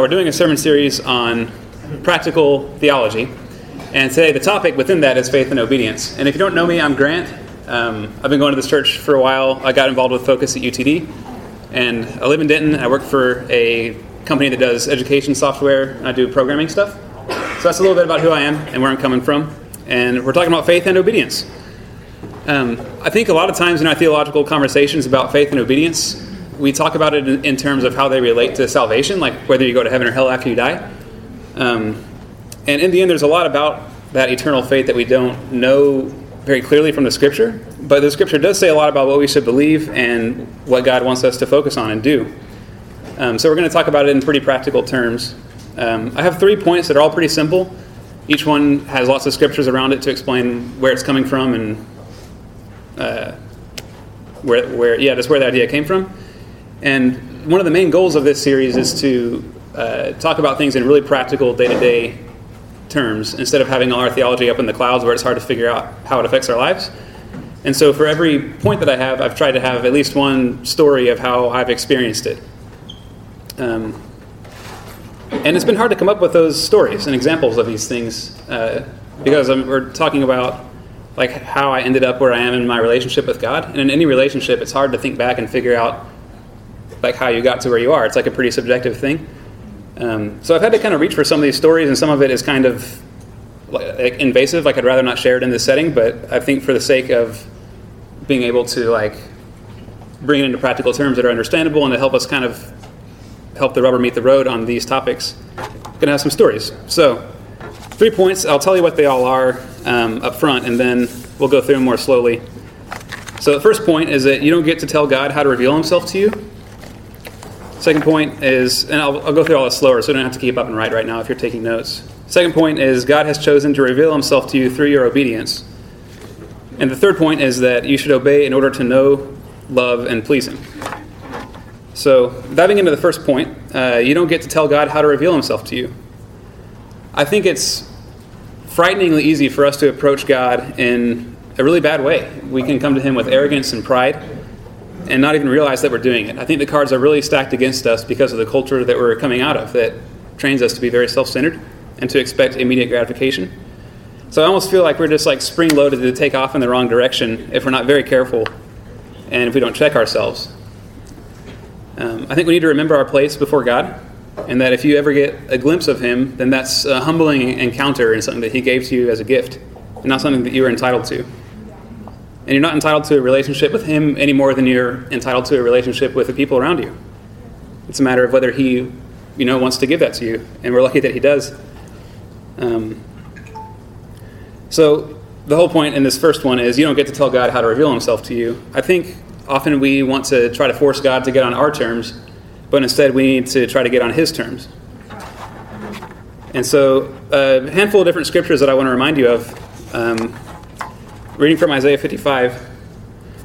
We're doing a sermon series on practical theology, and today the topic within that is faith and obedience. And if you don't know me, I'm Grant. I've been going to this church for a while. I got involved with Focus at UTD, and I live in Denton. I work for a company that does education software, and I do programming stuff. So that's a little bit about who I am and where I'm coming from. And we're talking about faith and obedience. I think a lot of times in our theological conversations about faith and obedience, we talk about it in terms of how they relate to salvation, like whether you go to heaven or hell after you die. And in the end, there's a lot about that eternal faith that we don't know very clearly from the Scripture. But the Scripture does say a lot about what we should believe and what God wants us to focus on and do. So we're going to talk about it in pretty practical terms. I have 3 points that are all pretty simple. Each one has lots of scriptures around it to explain where it's coming from and where the idea came from. And one of the main goals of this series is to talk about things in really practical, day-to-day terms, instead of having all our theology up in the clouds where it's hard to figure out how it affects our lives. And so for every point that I have, I've tried to have at least one story of how I've experienced it. And it's been hard to come up with those stories and examples of these things, because we're talking about like how I ended up where I am in my relationship with God. And in any relationship, it's hard to think back and figure out like how you got to where you are. It's like a pretty subjective thing. So I've had to kind of reach for some of these stories, and some of it is kind of like invasive. Like I'd rather not share it in this setting, but I think for the sake of being able to like bring it into practical terms that are understandable and to help us kind of help the rubber meet the road on these topics, I'm going to have some stories. So 3 points. I'll tell you what they all are up front, and then we'll go through them more slowly. So the first point is that you don't get to tell God how to reveal himself to you. Second point is, and I'll go through all this slower, so you don't have to keep up and write right now if you're taking notes. Second point is, God has chosen to reveal himself to you through your obedience. And the third point is that you should obey in order to know, love, and please him. So, diving into the first point, you don't get to tell God how to reveal himself to you. I think it's frighteningly easy for us to approach God in a really bad way. We can come to him with arrogance and pride, and not even realize that we're doing it. I think the cards are really stacked against us because of the culture that we're coming out of that trains us to be very self-centered and to expect immediate gratification. So I almost feel like we're just like spring-loaded to take off in the wrong direction if we're not very careful and if we don't check ourselves. I think we need to remember our place before God, and that if you ever get a glimpse of him, then that's a humbling encounter and something that he gave to you as a gift, and not something that you were entitled to. And you're not entitled to a relationship with him any more than you're entitled to a relationship with the people around you. It's a matter of whether he, wants to give that to you. And we're lucky that he does. So the whole point in this first one is you don't get to tell God how to reveal himself to you. I think often we want to try to force God to get on our terms, but instead we need to try to get on his terms. And so a handful of different scriptures that I want to remind you of. Reading from Isaiah 55,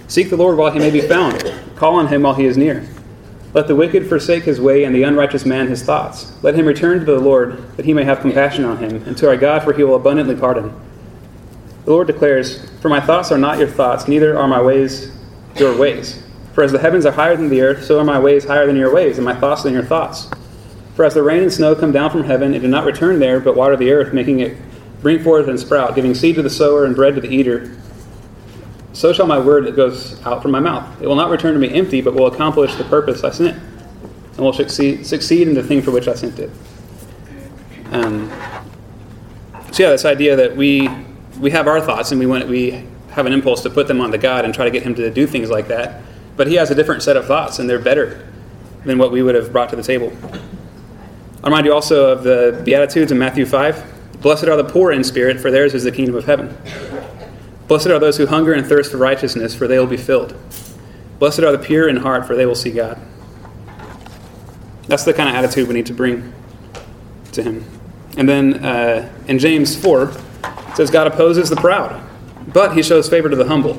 "Seek the Lord while he may be found. Call on him while he is near. Let the wicked forsake his way and the unrighteous man his thoughts. Let him return to the Lord, that he may have compassion on him, and to our God, for he will abundantly pardon. The Lord declares, for my thoughts are not your thoughts, neither are my ways your ways. For as the heavens are higher than the earth, so are my ways higher than your ways, and my thoughts than your thoughts. For as the rain and snow come down from heaven and do not return there, but water the earth, making it bring forth and sprout, giving seed to the sower and bread to the eater, so shall my word that goes out from my mouth. It will not return to me empty, but will accomplish the purpose I sent, and will succeed in the thing for which I sent it." This idea that we have our thoughts, and we have an impulse to put them onto God and try to get him to do things like that. But he has a different set of thoughts, and they're better than what we would have brought to the table. I remind you also of the Beatitudes in Matthew 5. "Blessed are the poor in spirit, for theirs is the kingdom of heaven. Blessed are those who hunger and thirst for righteousness, for they will be filled. Blessed are the pure in heart, for they will see God." That's the kind of attitude we need to bring to him. And then in James 4, it says, "God opposes the proud, but he shows favor to the humble.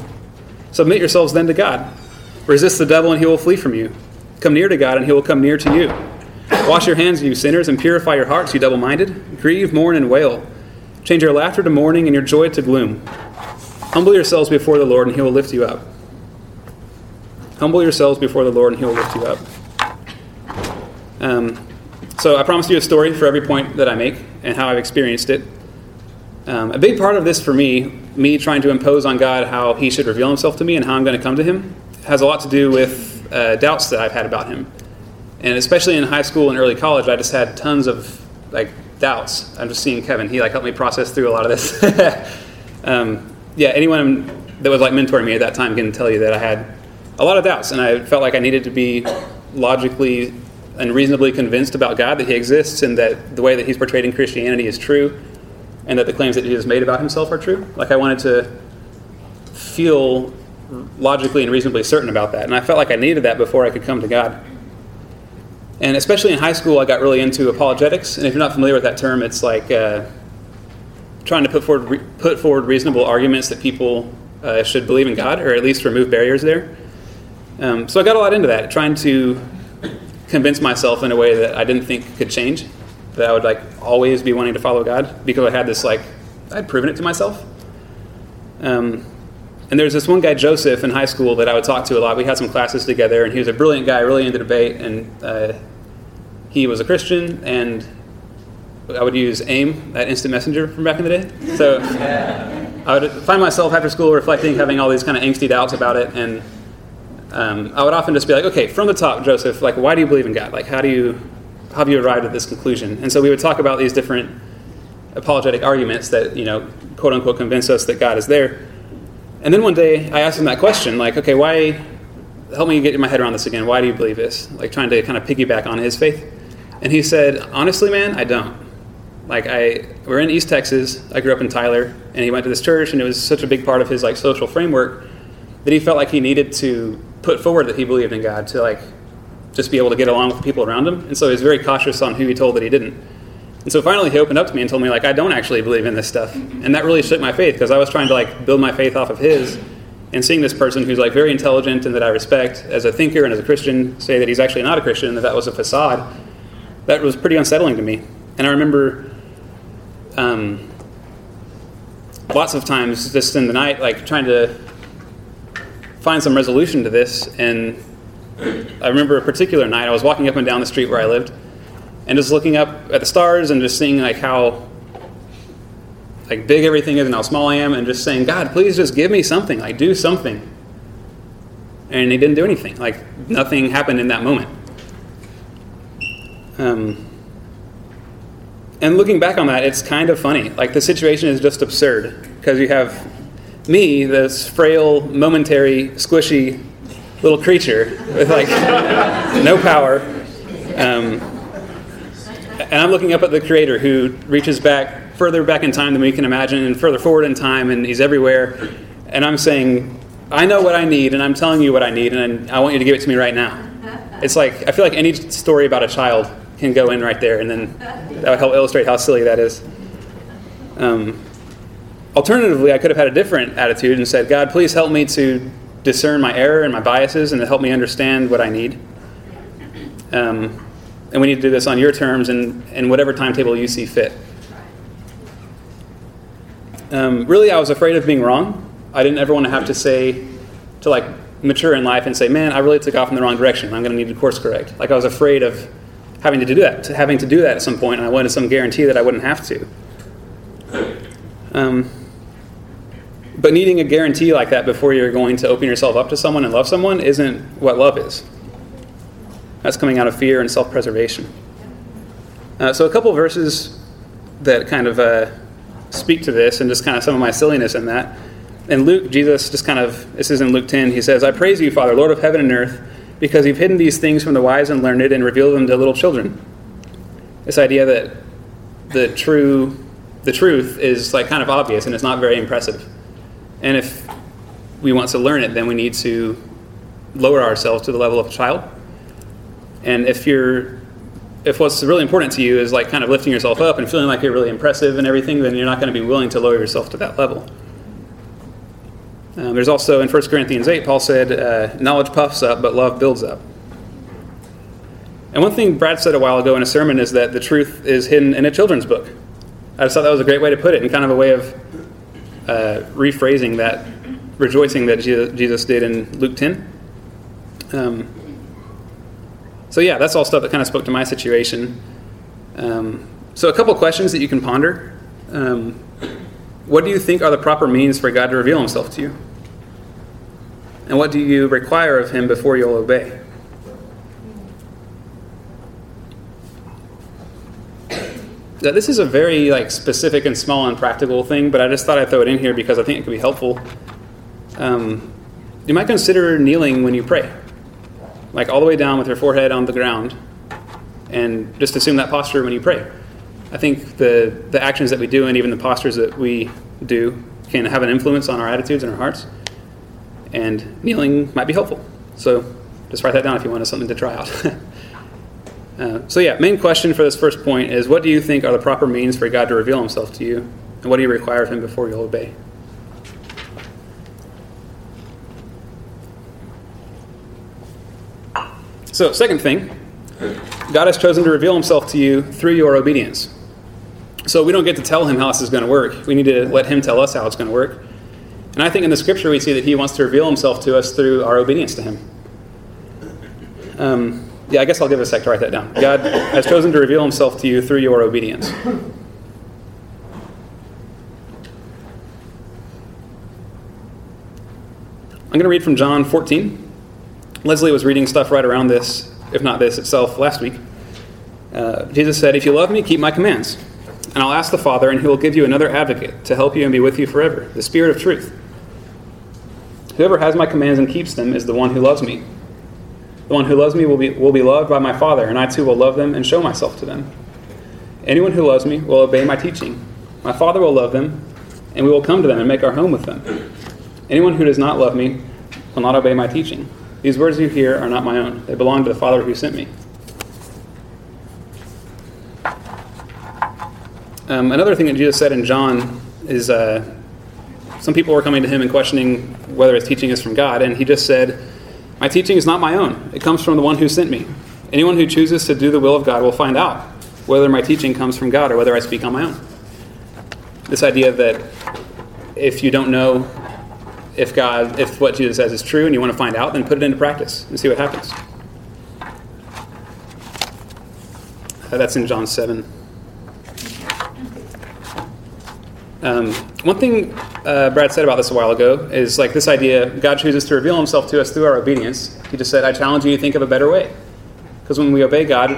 Submit yourselves then to God. Resist the devil, and he will flee from you. Come near to God, and he will come near to you. Wash your hands, you sinners, and purify your hearts, you double-minded. Grieve, mourn, and wail. Change your laughter to mourning and your joy to gloom. Humble yourselves before the Lord, and he will lift you up." Humble yourselves before the Lord, and he will lift you up. So I promised you a story for every point that I make and how I've experienced it. A big part of this for me trying to impose on God how he should reveal himself to me and how I'm going to come to him, has a lot to do with doubts that I've had about him. And especially in high school and early college, I just had tons of doubts. I'm just seeing Kevin. He helped me process through a lot of this. Anyone that was mentoring me at that time can tell you that I had a lot of doubts. And I felt like I needed to be logically and reasonably convinced about God, that he exists and that the way that he's portrayed in Christianity is true, and that the claims that he has made about himself are true. I wanted to feel logically and reasonably certain about that. And I felt like I needed that before I could come to God. And especially in high school, I got really into apologetics. And if you're not familiar with that term, it's trying to put forward reasonable arguments that people should believe in God, or at least remove barriers there. So I got a lot into that, trying to convince myself in a way that I didn't think could change, that I would always be wanting to follow God, because I had this I'd proven it to myself. And there's this one guy, Joseph, in high school that I would talk to a lot. We had some classes together, and he was a brilliant guy, really into debate, and he was a Christian, and I would use AIM, that instant messenger from back in the day. So yeah. I would find myself after school reflecting, having all these kind of angsty doubts about it, and I would often just be okay, from the top, Joseph, why do you believe in God? How have you arrived at this conclusion? And so we would talk about these different apologetic arguments that, quote unquote, convince us that God is there. And then one day I asked him that question, why, help me get my head around this again. Why do you believe this? Trying to kind of piggyback on his faith. And he said, honestly, man, I don't. We're in East Texas. I grew up in Tyler, and he went to this church, and it was such a big part of his social framework that he felt like he needed to put forward that he believed in God to just be able to get along with the people around him. And so he was very cautious on who he told that he didn't. And so finally he opened up to me and told me, I don't actually believe in this stuff. And that really shook my faith, because I was trying to build my faith off of his, and seeing this person who's very intelligent and that I respect as a thinker and as a Christian say that he's actually not a Christian, and that was a facade. That was pretty unsettling to me. And I remember lots of times just in the night, trying to find some resolution to this. And I remember a particular night I was walking up and down the street where I lived, and just looking up at the stars and just seeing how big everything is and how small I am, and just saying, God, please just give me something, do something. And he didn't do anything. Nothing happened in that moment. And looking back on that, it's kind of funny. The situation is just absurd, because you have me, this frail, momentary, squishy little creature with no power, and I'm looking up at the Creator, who reaches back further back in time than we can imagine, and further forward in time, and he's everywhere. And I'm saying, I know what I need, and I'm telling you what I need, and I want you to give it to me right now. It's I feel like any story about a child can go in right there, and then that would help illustrate how silly that is. Alternatively, I could have had a different attitude and said, God, please help me to discern my error and my biases, and to help me understand what I need. And we need to do this on your terms and whatever timetable you see fit. Really, I was afraid of being wrong. I didn't ever want to have to say, mature in life and say, man, I really took off in the wrong direction. I'm going to need to course correct. I was afraid of having to do that at some point, and I wanted some guarantee that I wouldn't have to. But needing a guarantee like that before you're going to open yourself up to someone and love someone isn't what love is. That's coming out of fear and self-preservation. So a couple of verses that kind of speak to this, and just kind of some of my silliness in that. In Luke, Jesus just this is in Luke 10, he says, I praise you, Father, Lord of heaven and earth, because you've hidden these things from the wise and learned and revealed them to little children. This idea that the truth is kind of obvious, and it's not very impressive. And if we want to learn it, then we need to lower ourselves to the level of a child. And if what's really important to you is lifting yourself up and feeling you're really impressive and everything, then you're not going to be willing to lower yourself to that level. There's also in 1 Corinthians 8, Paul said, knowledge puffs up, but love builds up. And one thing Brad said a while ago in a sermon is that the truth is hidden in a children's book. I just thought that was a great way to put it, and kind of a way of rephrasing that rejoicing that Jesus did in Luke 10. So yeah, that's all stuff that kind of spoke to my situation. So a couple questions that you can ponder. What do you think are the proper means for God to reveal himself to you? And what do you require of him before you'll obey? Now, this is a very specific and small and practical thing, but I just thought I'd throw it in here because I think it could be helpful. You might consider kneeling when you pray, all the way down with your forehead on the ground, and just assume that posture when you pray. I think the actions that we do and even the postures that we do can have an influence on our attitudes and our hearts, and kneeling might be helpful. So just write that down if you want something to try out. Main question for this first point is, what do you think are the proper means for God to reveal himself to you, and what do you require of him before you'll obey? So, second thing, God has chosen to reveal himself to you through your obedience. So we don't get to tell him how this is going to work. We need to let him tell us how it's going to work. And I think in the scripture we see that he wants to reveal himself to us through our obedience to him. I guess I'll give a sec to write that down. God has chosen to reveal himself to you through your obedience. I'm going to read from John 14. Leslie was reading stuff right around this, if not this itself, last week. Jesus said, "If you love me, keep my commands. And I'll ask the Father, and he will give you another advocate to help you and be with you forever, the Spirit of truth. Whoever has my commands and keeps them is the one who loves me. The one who loves me will be loved by my Father, and I too will love them and show myself to them. Anyone who loves me will obey my teaching. My Father will love them, and we will come to them and make our home with them. Anyone who does not love me will not obey my teaching. These words you hear are not my own. They belong to the Father who sent me." Another thing that Jesus said in John is some people were coming to him and questioning whether his teaching is from God, and he just said, "My teaching is not my own. It comes from the one who sent me. Anyone who chooses to do the will of God will find out whether my teaching comes from God or whether I speak on my own." This idea that if you don't know if what Jesus says is true and you want to find out, then put it into practice and see what happens. That's in John 7. One thing Brad said about this a while ago is this idea, God chooses to reveal himself to us through our obedience. He just said, "I challenge you to think of a better way." Because when we obey God,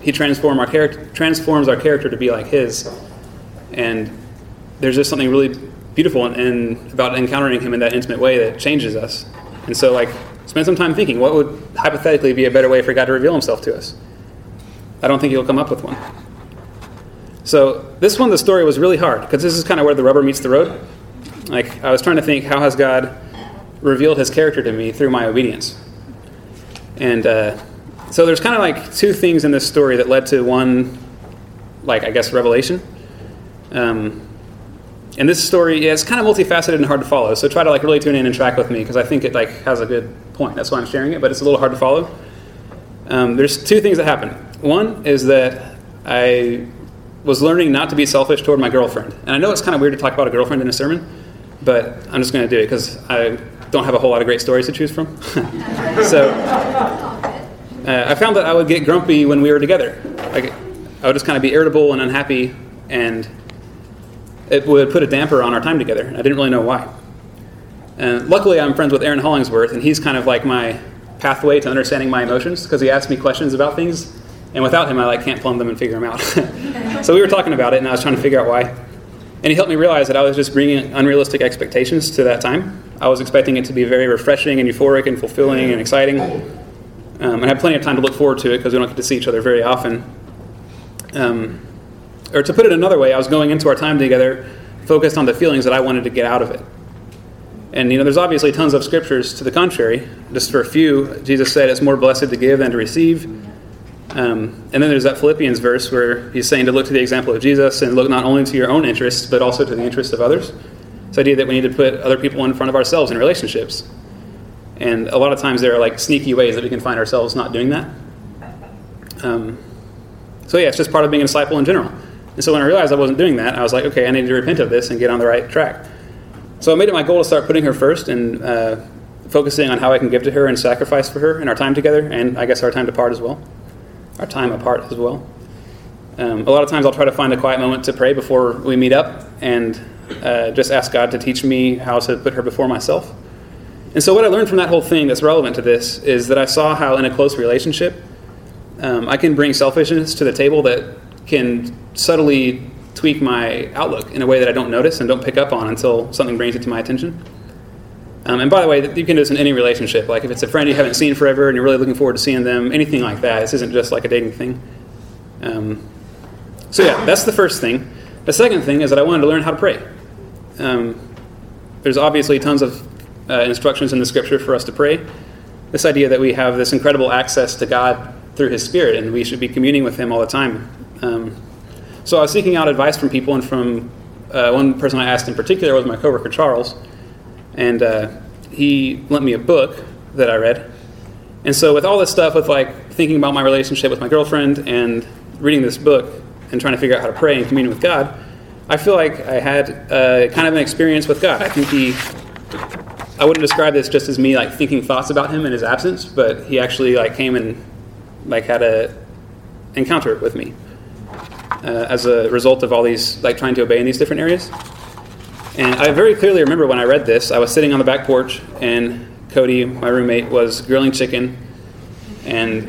he transforms our character to be like his. And there's just something really beautiful and about encountering him in that intimate way that changes us. And so spend some time thinking, what would hypothetically be a better way for God to reveal himself to us? I don't think he'll come up with one. So this one, the story was really hard, because this is kind of where the rubber meets the road. I was trying to think, how has God revealed his character to me through my obedience? And so there's kind of two things in this story that led to one, revelation. And this story is kind of multifaceted and hard to follow, so try to really tune in and track with me, because I think it has a good point. That's why I'm sharing it, but it's a little hard to follow. There's two things that happen. One is that I was learning not to be selfish toward my girlfriend. And I know it's kind of weird to talk about a girlfriend in a sermon, but I'm just going to do it because I don't have a whole lot of great stories to choose from. So I found that I would get grumpy when we were together. I would just kind of be irritable and unhappy, and it would put a damper on our time together. I didn't really know why. And luckily, I'm friends with Aaron Hollingsworth, and he's kind of my pathway to understanding my emotions, because he asks me questions about things, and without him, I can't plumb them and figure them out. So we were talking about it, and I was trying to figure out why. And he helped me realize that I was just bringing unrealistic expectations to that time. I was expecting it to be very refreshing and euphoric and fulfilling and exciting, and I had plenty of time to look forward to it, because we don't get to see each other very often. Or to put it another way, I was going into our time together focused on the feelings that I wanted to get out of it. And, there's obviously tons of scriptures to the contrary. Just for a few, Jesus said it's more blessed to give than to receive. And then there's that Philippians verse where he's saying to look to the example of Jesus and look not only to your own interests, but also to the interests of others. It's the idea that we need to put other people in front of ourselves in relationships. And a lot of times there are sneaky ways that we can find ourselves not doing that. It's just part of being a disciple in general. And so when I realized I wasn't doing that, I was like, okay, I need to repent of this and get on the right track. So I made it my goal to start putting her first and focusing on how I can give to her and sacrifice for her in our time together, and I guess our time apart as well. A lot of times I'll try to find a quiet moment to pray before we meet up and just ask God to teach me how to put her before myself. And so what I learned from that whole thing that's relevant to this is that I saw how in a close relationship, I can bring selfishness to the table that can subtly tweak my outlook in a way that I don't notice and don't pick up on until something brings it to my attention. And by the way, you can do this in any relationship. Like if it's a friend you haven't seen forever and you're really looking forward to seeing them, anything like that. This isn't just like a dating thing. So yeah, that's the first thing. The second thing is that I wanted to learn how to pray. There's obviously tons of instructions in the Scripture for us to pray. This idea that we have this incredible access to God through His Spirit, and we should be communing with Him all the time. So I was seeking out advice from people, and from one person I asked in particular was my coworker Charles, and he lent me a book that I read. And so with all this stuff, with like thinking about my relationship with my girlfriend and reading this book and trying to figure out how to pray and commune with God, I feel like I had kind of an experience with God. I think I wouldn't describe this just as me like thinking thoughts about Him in His absence, but He actually like came and like had a encounter with me as a result of all these like trying to obey in these different areas. And I very clearly remember when I read this, I was sitting on the back porch and Cody, my roommate, was grilling chicken, and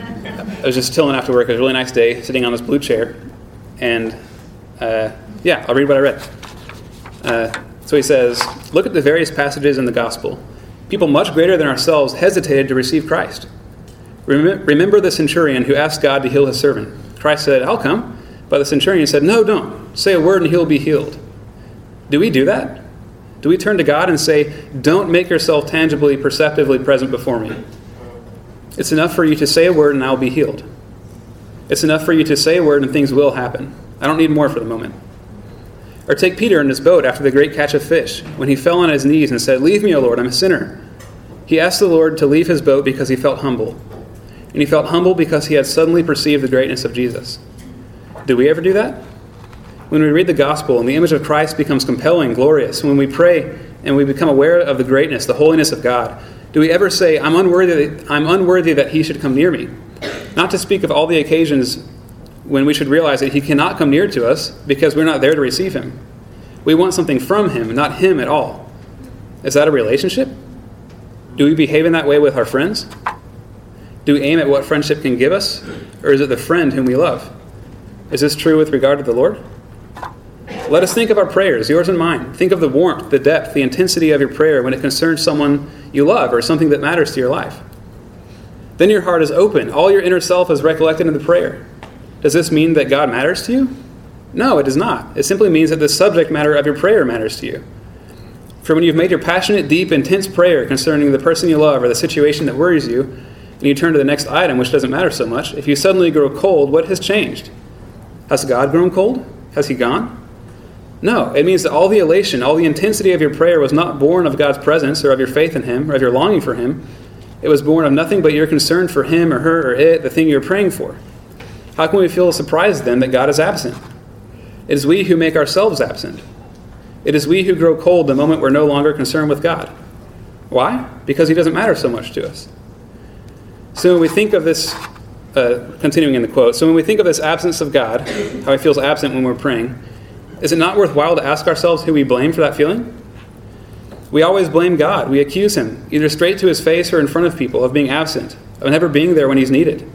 I was just chilling after work. It was a really nice day, sitting on this blue chair, and yeah, I'll read what I read. So he says, "Look at the various passages in the gospel. People much greater than ourselves hesitated to receive Christ. Remember the centurion who asked God to heal his servant. Christ said, 'I'll come.' But the centurion said, 'No, don't. Say a word and he'll be healed.' Do we do that? Do we turn to God and say, 'Don't make yourself tangibly, perceptively present before me. It's enough for you to say a word and I'll be healed. It's enough for you to say a word and things will happen. I don't need more for the moment.' Or take Peter in his boat after the great catch of fish, when he fell on his knees and said, 'Leave me, O Lord, I'm a sinner.' He asked the Lord to leave his boat because he felt humble. And he felt humble because he had suddenly perceived the greatness of Jesus. Do we ever do that? When we read the gospel and the image of Christ becomes compelling, glorious, when we pray and we become aware of the greatness, the holiness of God, do we ever say, I'm unworthy that he should come near me? Not to speak of all the occasions when we should realize that he cannot come near to us because we're not there to receive him. We want something from him, not him at all. Is that a relationship? Do we behave in that way with our friends? Do we aim at what friendship can give us? Or is it the friend whom we love? Is this true with regard to the Lord? Let us think of our prayers, yours and mine. Think of the warmth, the depth, the intensity of your prayer when it concerns someone you love or something that matters to your life. Then your heart is open. All your inner self is recollected in the prayer. Does this mean that God matters to you? No, it does not. It simply means that the subject matter of your prayer matters to you. For when you've made your passionate, deep, intense prayer concerning the person you love or the situation that worries you, and you turn to the next item, which doesn't matter so much, if you suddenly grow cold, what has changed? Has God grown cold? Has he gone? No, it means that all the elation, all the intensity of your prayer was not born of God's presence or of your faith in him or of your longing for him. It was born of nothing but your concern for him or her or it, the thing you're praying for. How can we feel surprised then that God is absent? It is we who make ourselves absent. It is we who grow cold the moment we're no longer concerned with God. Why? Because he doesn't matter so much to us. So when we think of this, continuing in the quote, so when we think of this absence of God, how he feels absent when we're praying, is it not worthwhile to ask ourselves who we blame for that feeling? We always blame God. We accuse him, either straight to his face or in front of people, of being absent, of never being there when he's needed,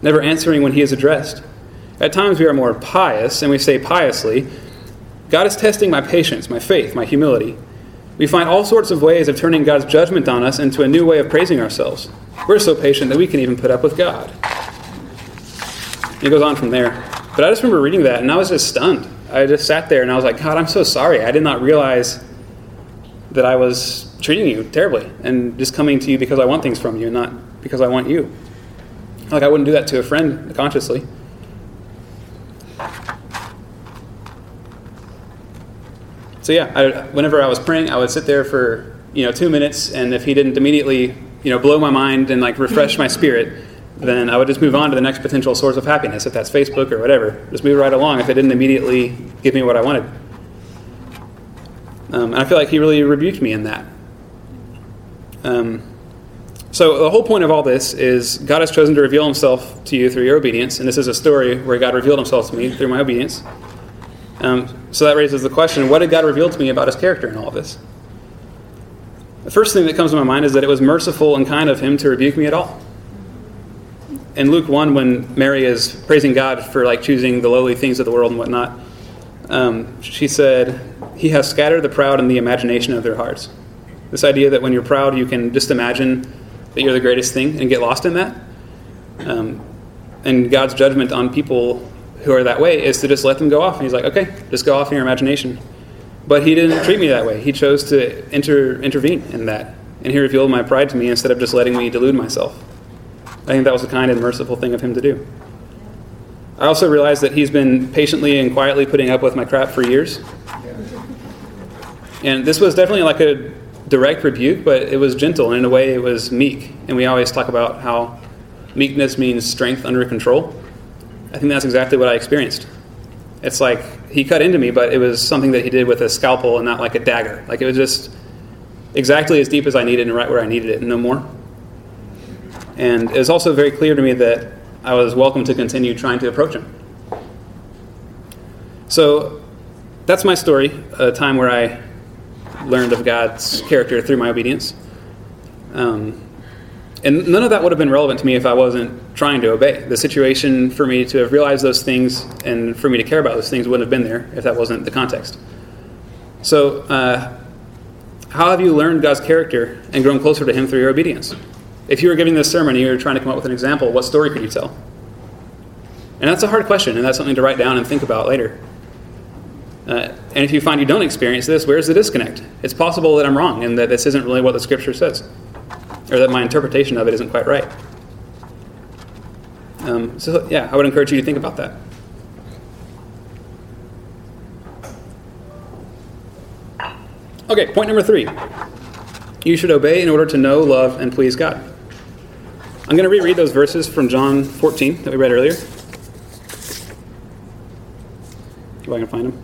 never answering when he is addressed. At times we are more pious, and we say piously, God is testing my patience, my faith, my humility. We find all sorts of ways of turning God's judgment on us into a new way of praising ourselves. We're so patient that we can even put up with God. It goes on from there. But I just remember reading that, and I was just stunned. I just sat there and I was like, God, I'm so sorry. I did not realize that I was treating you terribly and just coming to you because I want things from you and not because I want you. Like, I wouldn't do that to a friend consciously. So yeah, whenever I was praying, I would sit there for 2 minutes, and if he didn't immediately blow my mind and like refresh my spirit, then I would just move on to the next potential source of happiness, if that's Facebook or whatever. Just move right along if it didn't immediately give me what I wanted. And I feel like he really rebuked me in that. So the whole point of all this is God has chosen to reveal himself to you through your obedience. And this is a story where God revealed himself to me through my obedience. So that raises the question, what did God reveal to me about his character in all of this? The first thing that comes to my mind is that it was merciful and kind of him to rebuke me at all. In Luke 1, when Mary is praising God for choosing the lowly things of the world and whatnot, she said, he has scattered the proud in the imagination of their hearts. This idea that when you're proud, you can just imagine that you're the greatest thing and get lost in that. And God's judgment on people who are that way is to just let them go off. And he's like, okay, just go off in your imagination. But he didn't treat me that way. He chose to intervene in that. And he revealed my pride to me instead of just letting me delude myself. I think that was a kind and merciful thing of him to do. I also realized that he's been patiently and quietly putting up with my crap for years. And this was definitely a direct rebuke, but it was gentle, and in a way it was meek. And we always talk about how meekness means strength under control. I think that's exactly what I experienced. It's like he cut into me, but it was something that he did with a scalpel and not like a dagger. It was just exactly as deep as I needed and right where I needed it and no more. And it was also very clear to me that I was welcome to continue trying to approach him. So that's my story, a time where I learned of God's character through my obedience. And none of that would have been relevant to me if I wasn't trying to obey. The situation for me to have realized those things and for me to care about those things wouldn't have been there if that wasn't the context. So how have you learned God's character and grown closer to him through your obedience? If you were giving this sermon and you were trying to come up with an example, what story could you tell? And that's a hard question, and that's something to write down and think about later. And if you find you don't experience this, where's the disconnect? It's possible that I'm wrong and that this isn't really what the Scripture says, or that my interpretation of it isn't quite right. So, I would encourage you to think about that. Okay, point number 3. You should obey in order to know, love, and please God. I'm going to reread those verses from John 14 that we read earlier. If I can find them.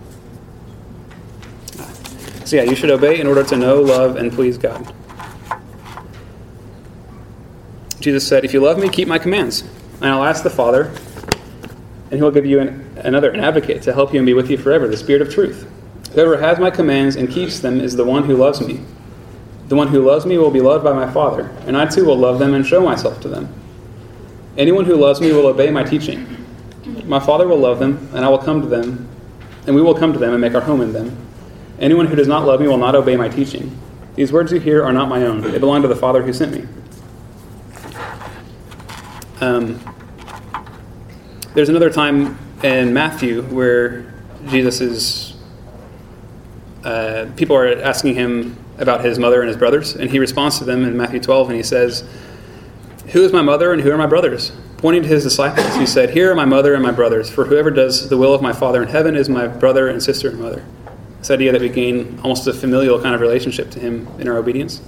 You should obey in order to know, love, and please God. Jesus said, if you love me, keep my commands, and I'll ask the Father, and he'll give you an advocate to help you and be with you forever, the Spirit of truth. Whoever has my commands and keeps them is the one who loves me. The one who loves me will be loved by my Father, and I too will love them and show myself to them. Anyone who loves me will obey my teaching. My Father will love them, and I will come to them, and we will come to them and make our home in them. Anyone who does not love me will not obey my teaching. These words you hear are not my own. They belong to the Father who sent me. There's another time in Matthew where Jesus is... people are asking him about his mother and his brothers, and he responds to them in Matthew 12, and he says, who is my mother and who are my brothers? Pointing to his disciples, he said, here are my mother and my brothers, for whoever does the will of my Father in heaven is my brother and sister and mother. This idea that we gain almost a familial kind of relationship to him in our obedience.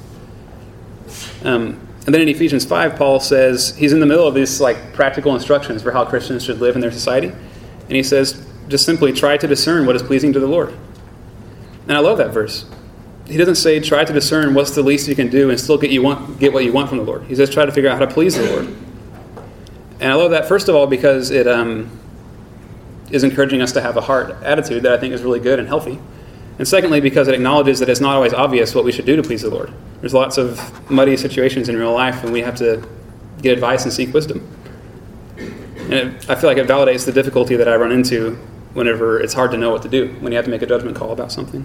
And then in Ephesians 5, Paul says, he's in the middle of these practical instructions for how Christians should live in their society, and he says, just simply try to discern what is pleasing to the Lord. And I love that verse. He doesn't say, try to discern what's the least you can do and still get what you want from the Lord. He says, try to figure out how to please the Lord. And I love that, first of all, because it is encouraging us to have a heart attitude that I think is really good and healthy. And secondly, because it acknowledges that it's not always obvious what we should do to please the Lord. There's lots of muddy situations in real life, and we have to get advice and seek wisdom. And I feel like it validates the difficulty that I run into whenever it's hard to know what to do, when you have to make a judgment call about something.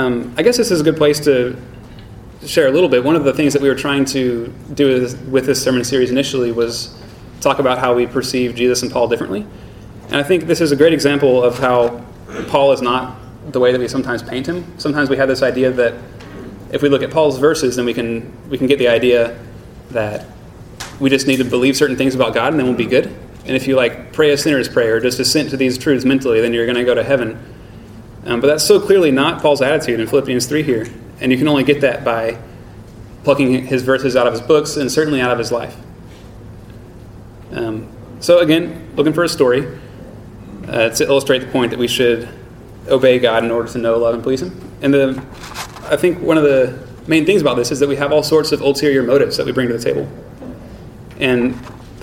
I guess this is a good place to share a little bit. One of the things that we were trying to do with this sermon series initially was talk about how we perceive Jesus and Paul differently. And I think this is a great example of how Paul is not the way that we sometimes paint him. Sometimes we have this idea that if we look at Paul's verses, then we can get the idea that we just need to believe certain things about God, and then we'll be good. And if you like pray a sinner's prayer, or just assent to these truths mentally, then you're going to go to heaven. But that's so clearly not Paul's attitude in Philippians 3 here. And you can only get that by plucking his verses out of his books and certainly out of his life. So again, looking for a story to illustrate the point that we should obey God in order to know, love, and please Him. And I think one of the main things about this is that we have all sorts of ulterior motives that we bring to the table. And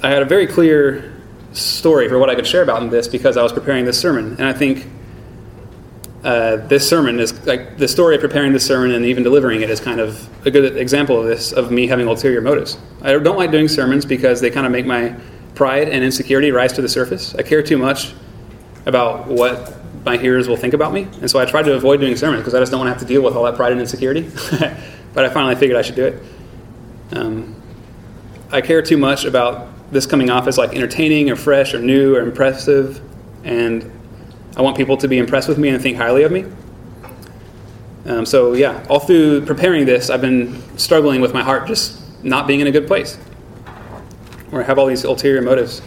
I had a very clear story for what I could share about in this because I was preparing this sermon. And I think this sermon is like the story of preparing this sermon and even delivering it is kind of a good example of this, of me having ulterior motives. I don't like doing sermons because they kind of make my pride and insecurity rise to the surface. I care too much about what my hearers will think about me. And so I tried to avoid doing sermons because I just don't want to have to deal with all that pride and insecurity. But I finally figured I should do it. I care too much about this coming off as like entertaining or fresh or new or impressive. And I want people to be impressed with me and think highly of me. All through preparing this, I've been struggling with my heart just not being in a good place, where I have all these ulterior motives.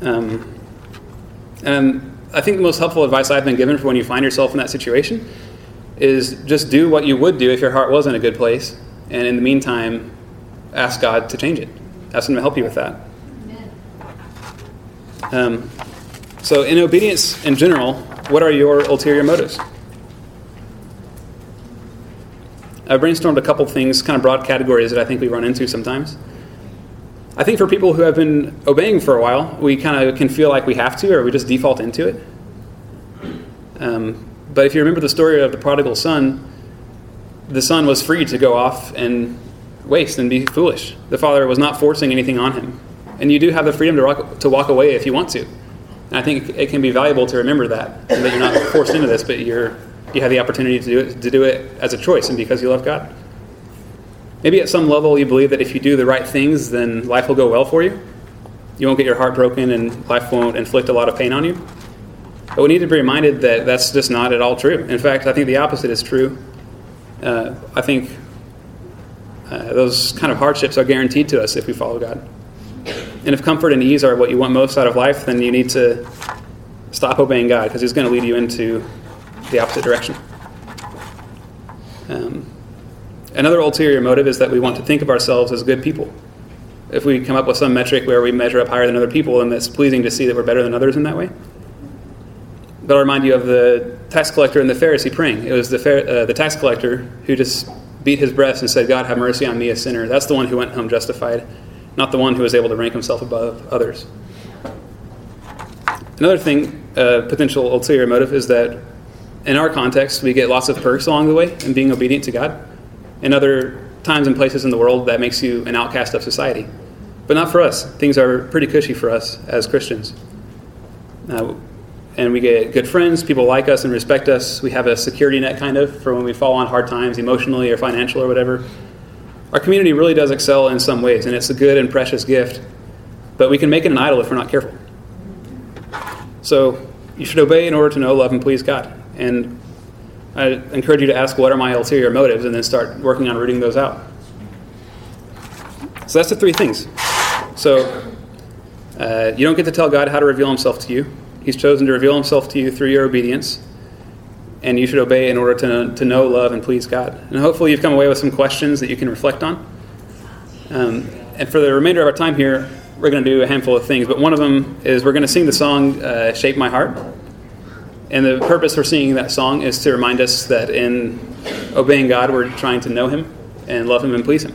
And I think the most helpful advice I've been given for when you find yourself in that situation is just do what you would do if your heart was in a good place, and in the meantime, ask God to change it. Ask Him to help you with that. So in obedience in general, what are your ulterior motives? I brainstormed a couple things, kind of broad categories that I think we run into sometimes. I think for people who have been obeying for a while, we kind of can feel like we have to, or we just default into it. But if you remember the story of the prodigal son, the son was free to go off and waste and be foolish. The father was not forcing anything on him. And you do have the freedom to walk away if you want to. And I think it can be valuable to remember that, and that you're not forced into this, but you have the opportunity to do it as a choice and because you love God. Maybe at some level you believe that if you do the right things, then life will go well for you. You won't get your heart broken and life won't inflict a lot of pain on you. But we need to be reminded that that's just not at all true. In fact, I think the opposite is true. I think those kind of hardships are guaranteed to us if we follow God. And if comfort and ease are what you want most out of life, then you need to stop obeying God, because He's going to lead you into the opposite direction. Another ulterior motive is that we want to think of ourselves as good people. If we come up with some metric where we measure up higher than other people, then it's pleasing to see that we're better than others in that way. But I'll remind you of the tax collector and the Pharisee praying. It was the tax collector who just beat his breast and said, "God, have mercy on me, a sinner." That's the one who went home justified, not the one who was able to rank himself above others. Another thing, potential ulterior motive, is that in our context, we get lots of perks along the way in being obedient to God. In other times and places in the world, that makes you an outcast of society. But not for us. Things are pretty cushy for us as Christians. And we get good friends, people like us and respect us. We have a security net, kind of, for when we fall on hard times emotionally or financial or whatever. Our community really does excel in some ways, and it's a good and precious gift. But we can make it an idol if we're not careful. So you should obey in order to know, love, and please God. And I encourage you to ask, what are my ulterior motives? And then start working on rooting those out. So that's the three things. So you don't get to tell God how to reveal Himself to you. He's chosen to reveal Himself to you through your obedience. And you should obey in order to know, love, and please God. And hopefully you've come away with some questions that you can reflect on. And for the remainder of our time here, we're going to do a handful of things. But one of them is we're going to sing the song, Shape My Heart. And the purpose for singing that song is to remind us that in obeying God, we're trying to know Him and love Him and please Him.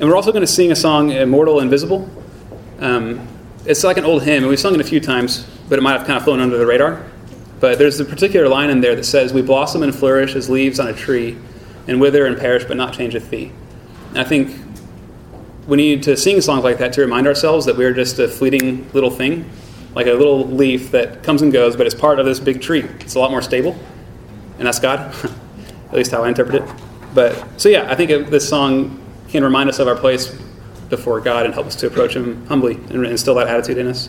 And we're also going to sing a song, Immortal, Invisible. It's like an old hymn, and we've sung it a few times, but it might have kind of flown under the radar. But there's a particular line in there that says, "We blossom and flourish as leaves on a tree, and wither and perish, but not changeth thee." And I think we need to sing songs like that to remind ourselves that we're just a fleeting little thing, like a little leaf that comes and goes, but it's part of this big tree. It's a lot more stable, and that's God, at least how I interpret it. I think this song can remind us of our place before God and help us to approach Him humbly and instill that attitude in us.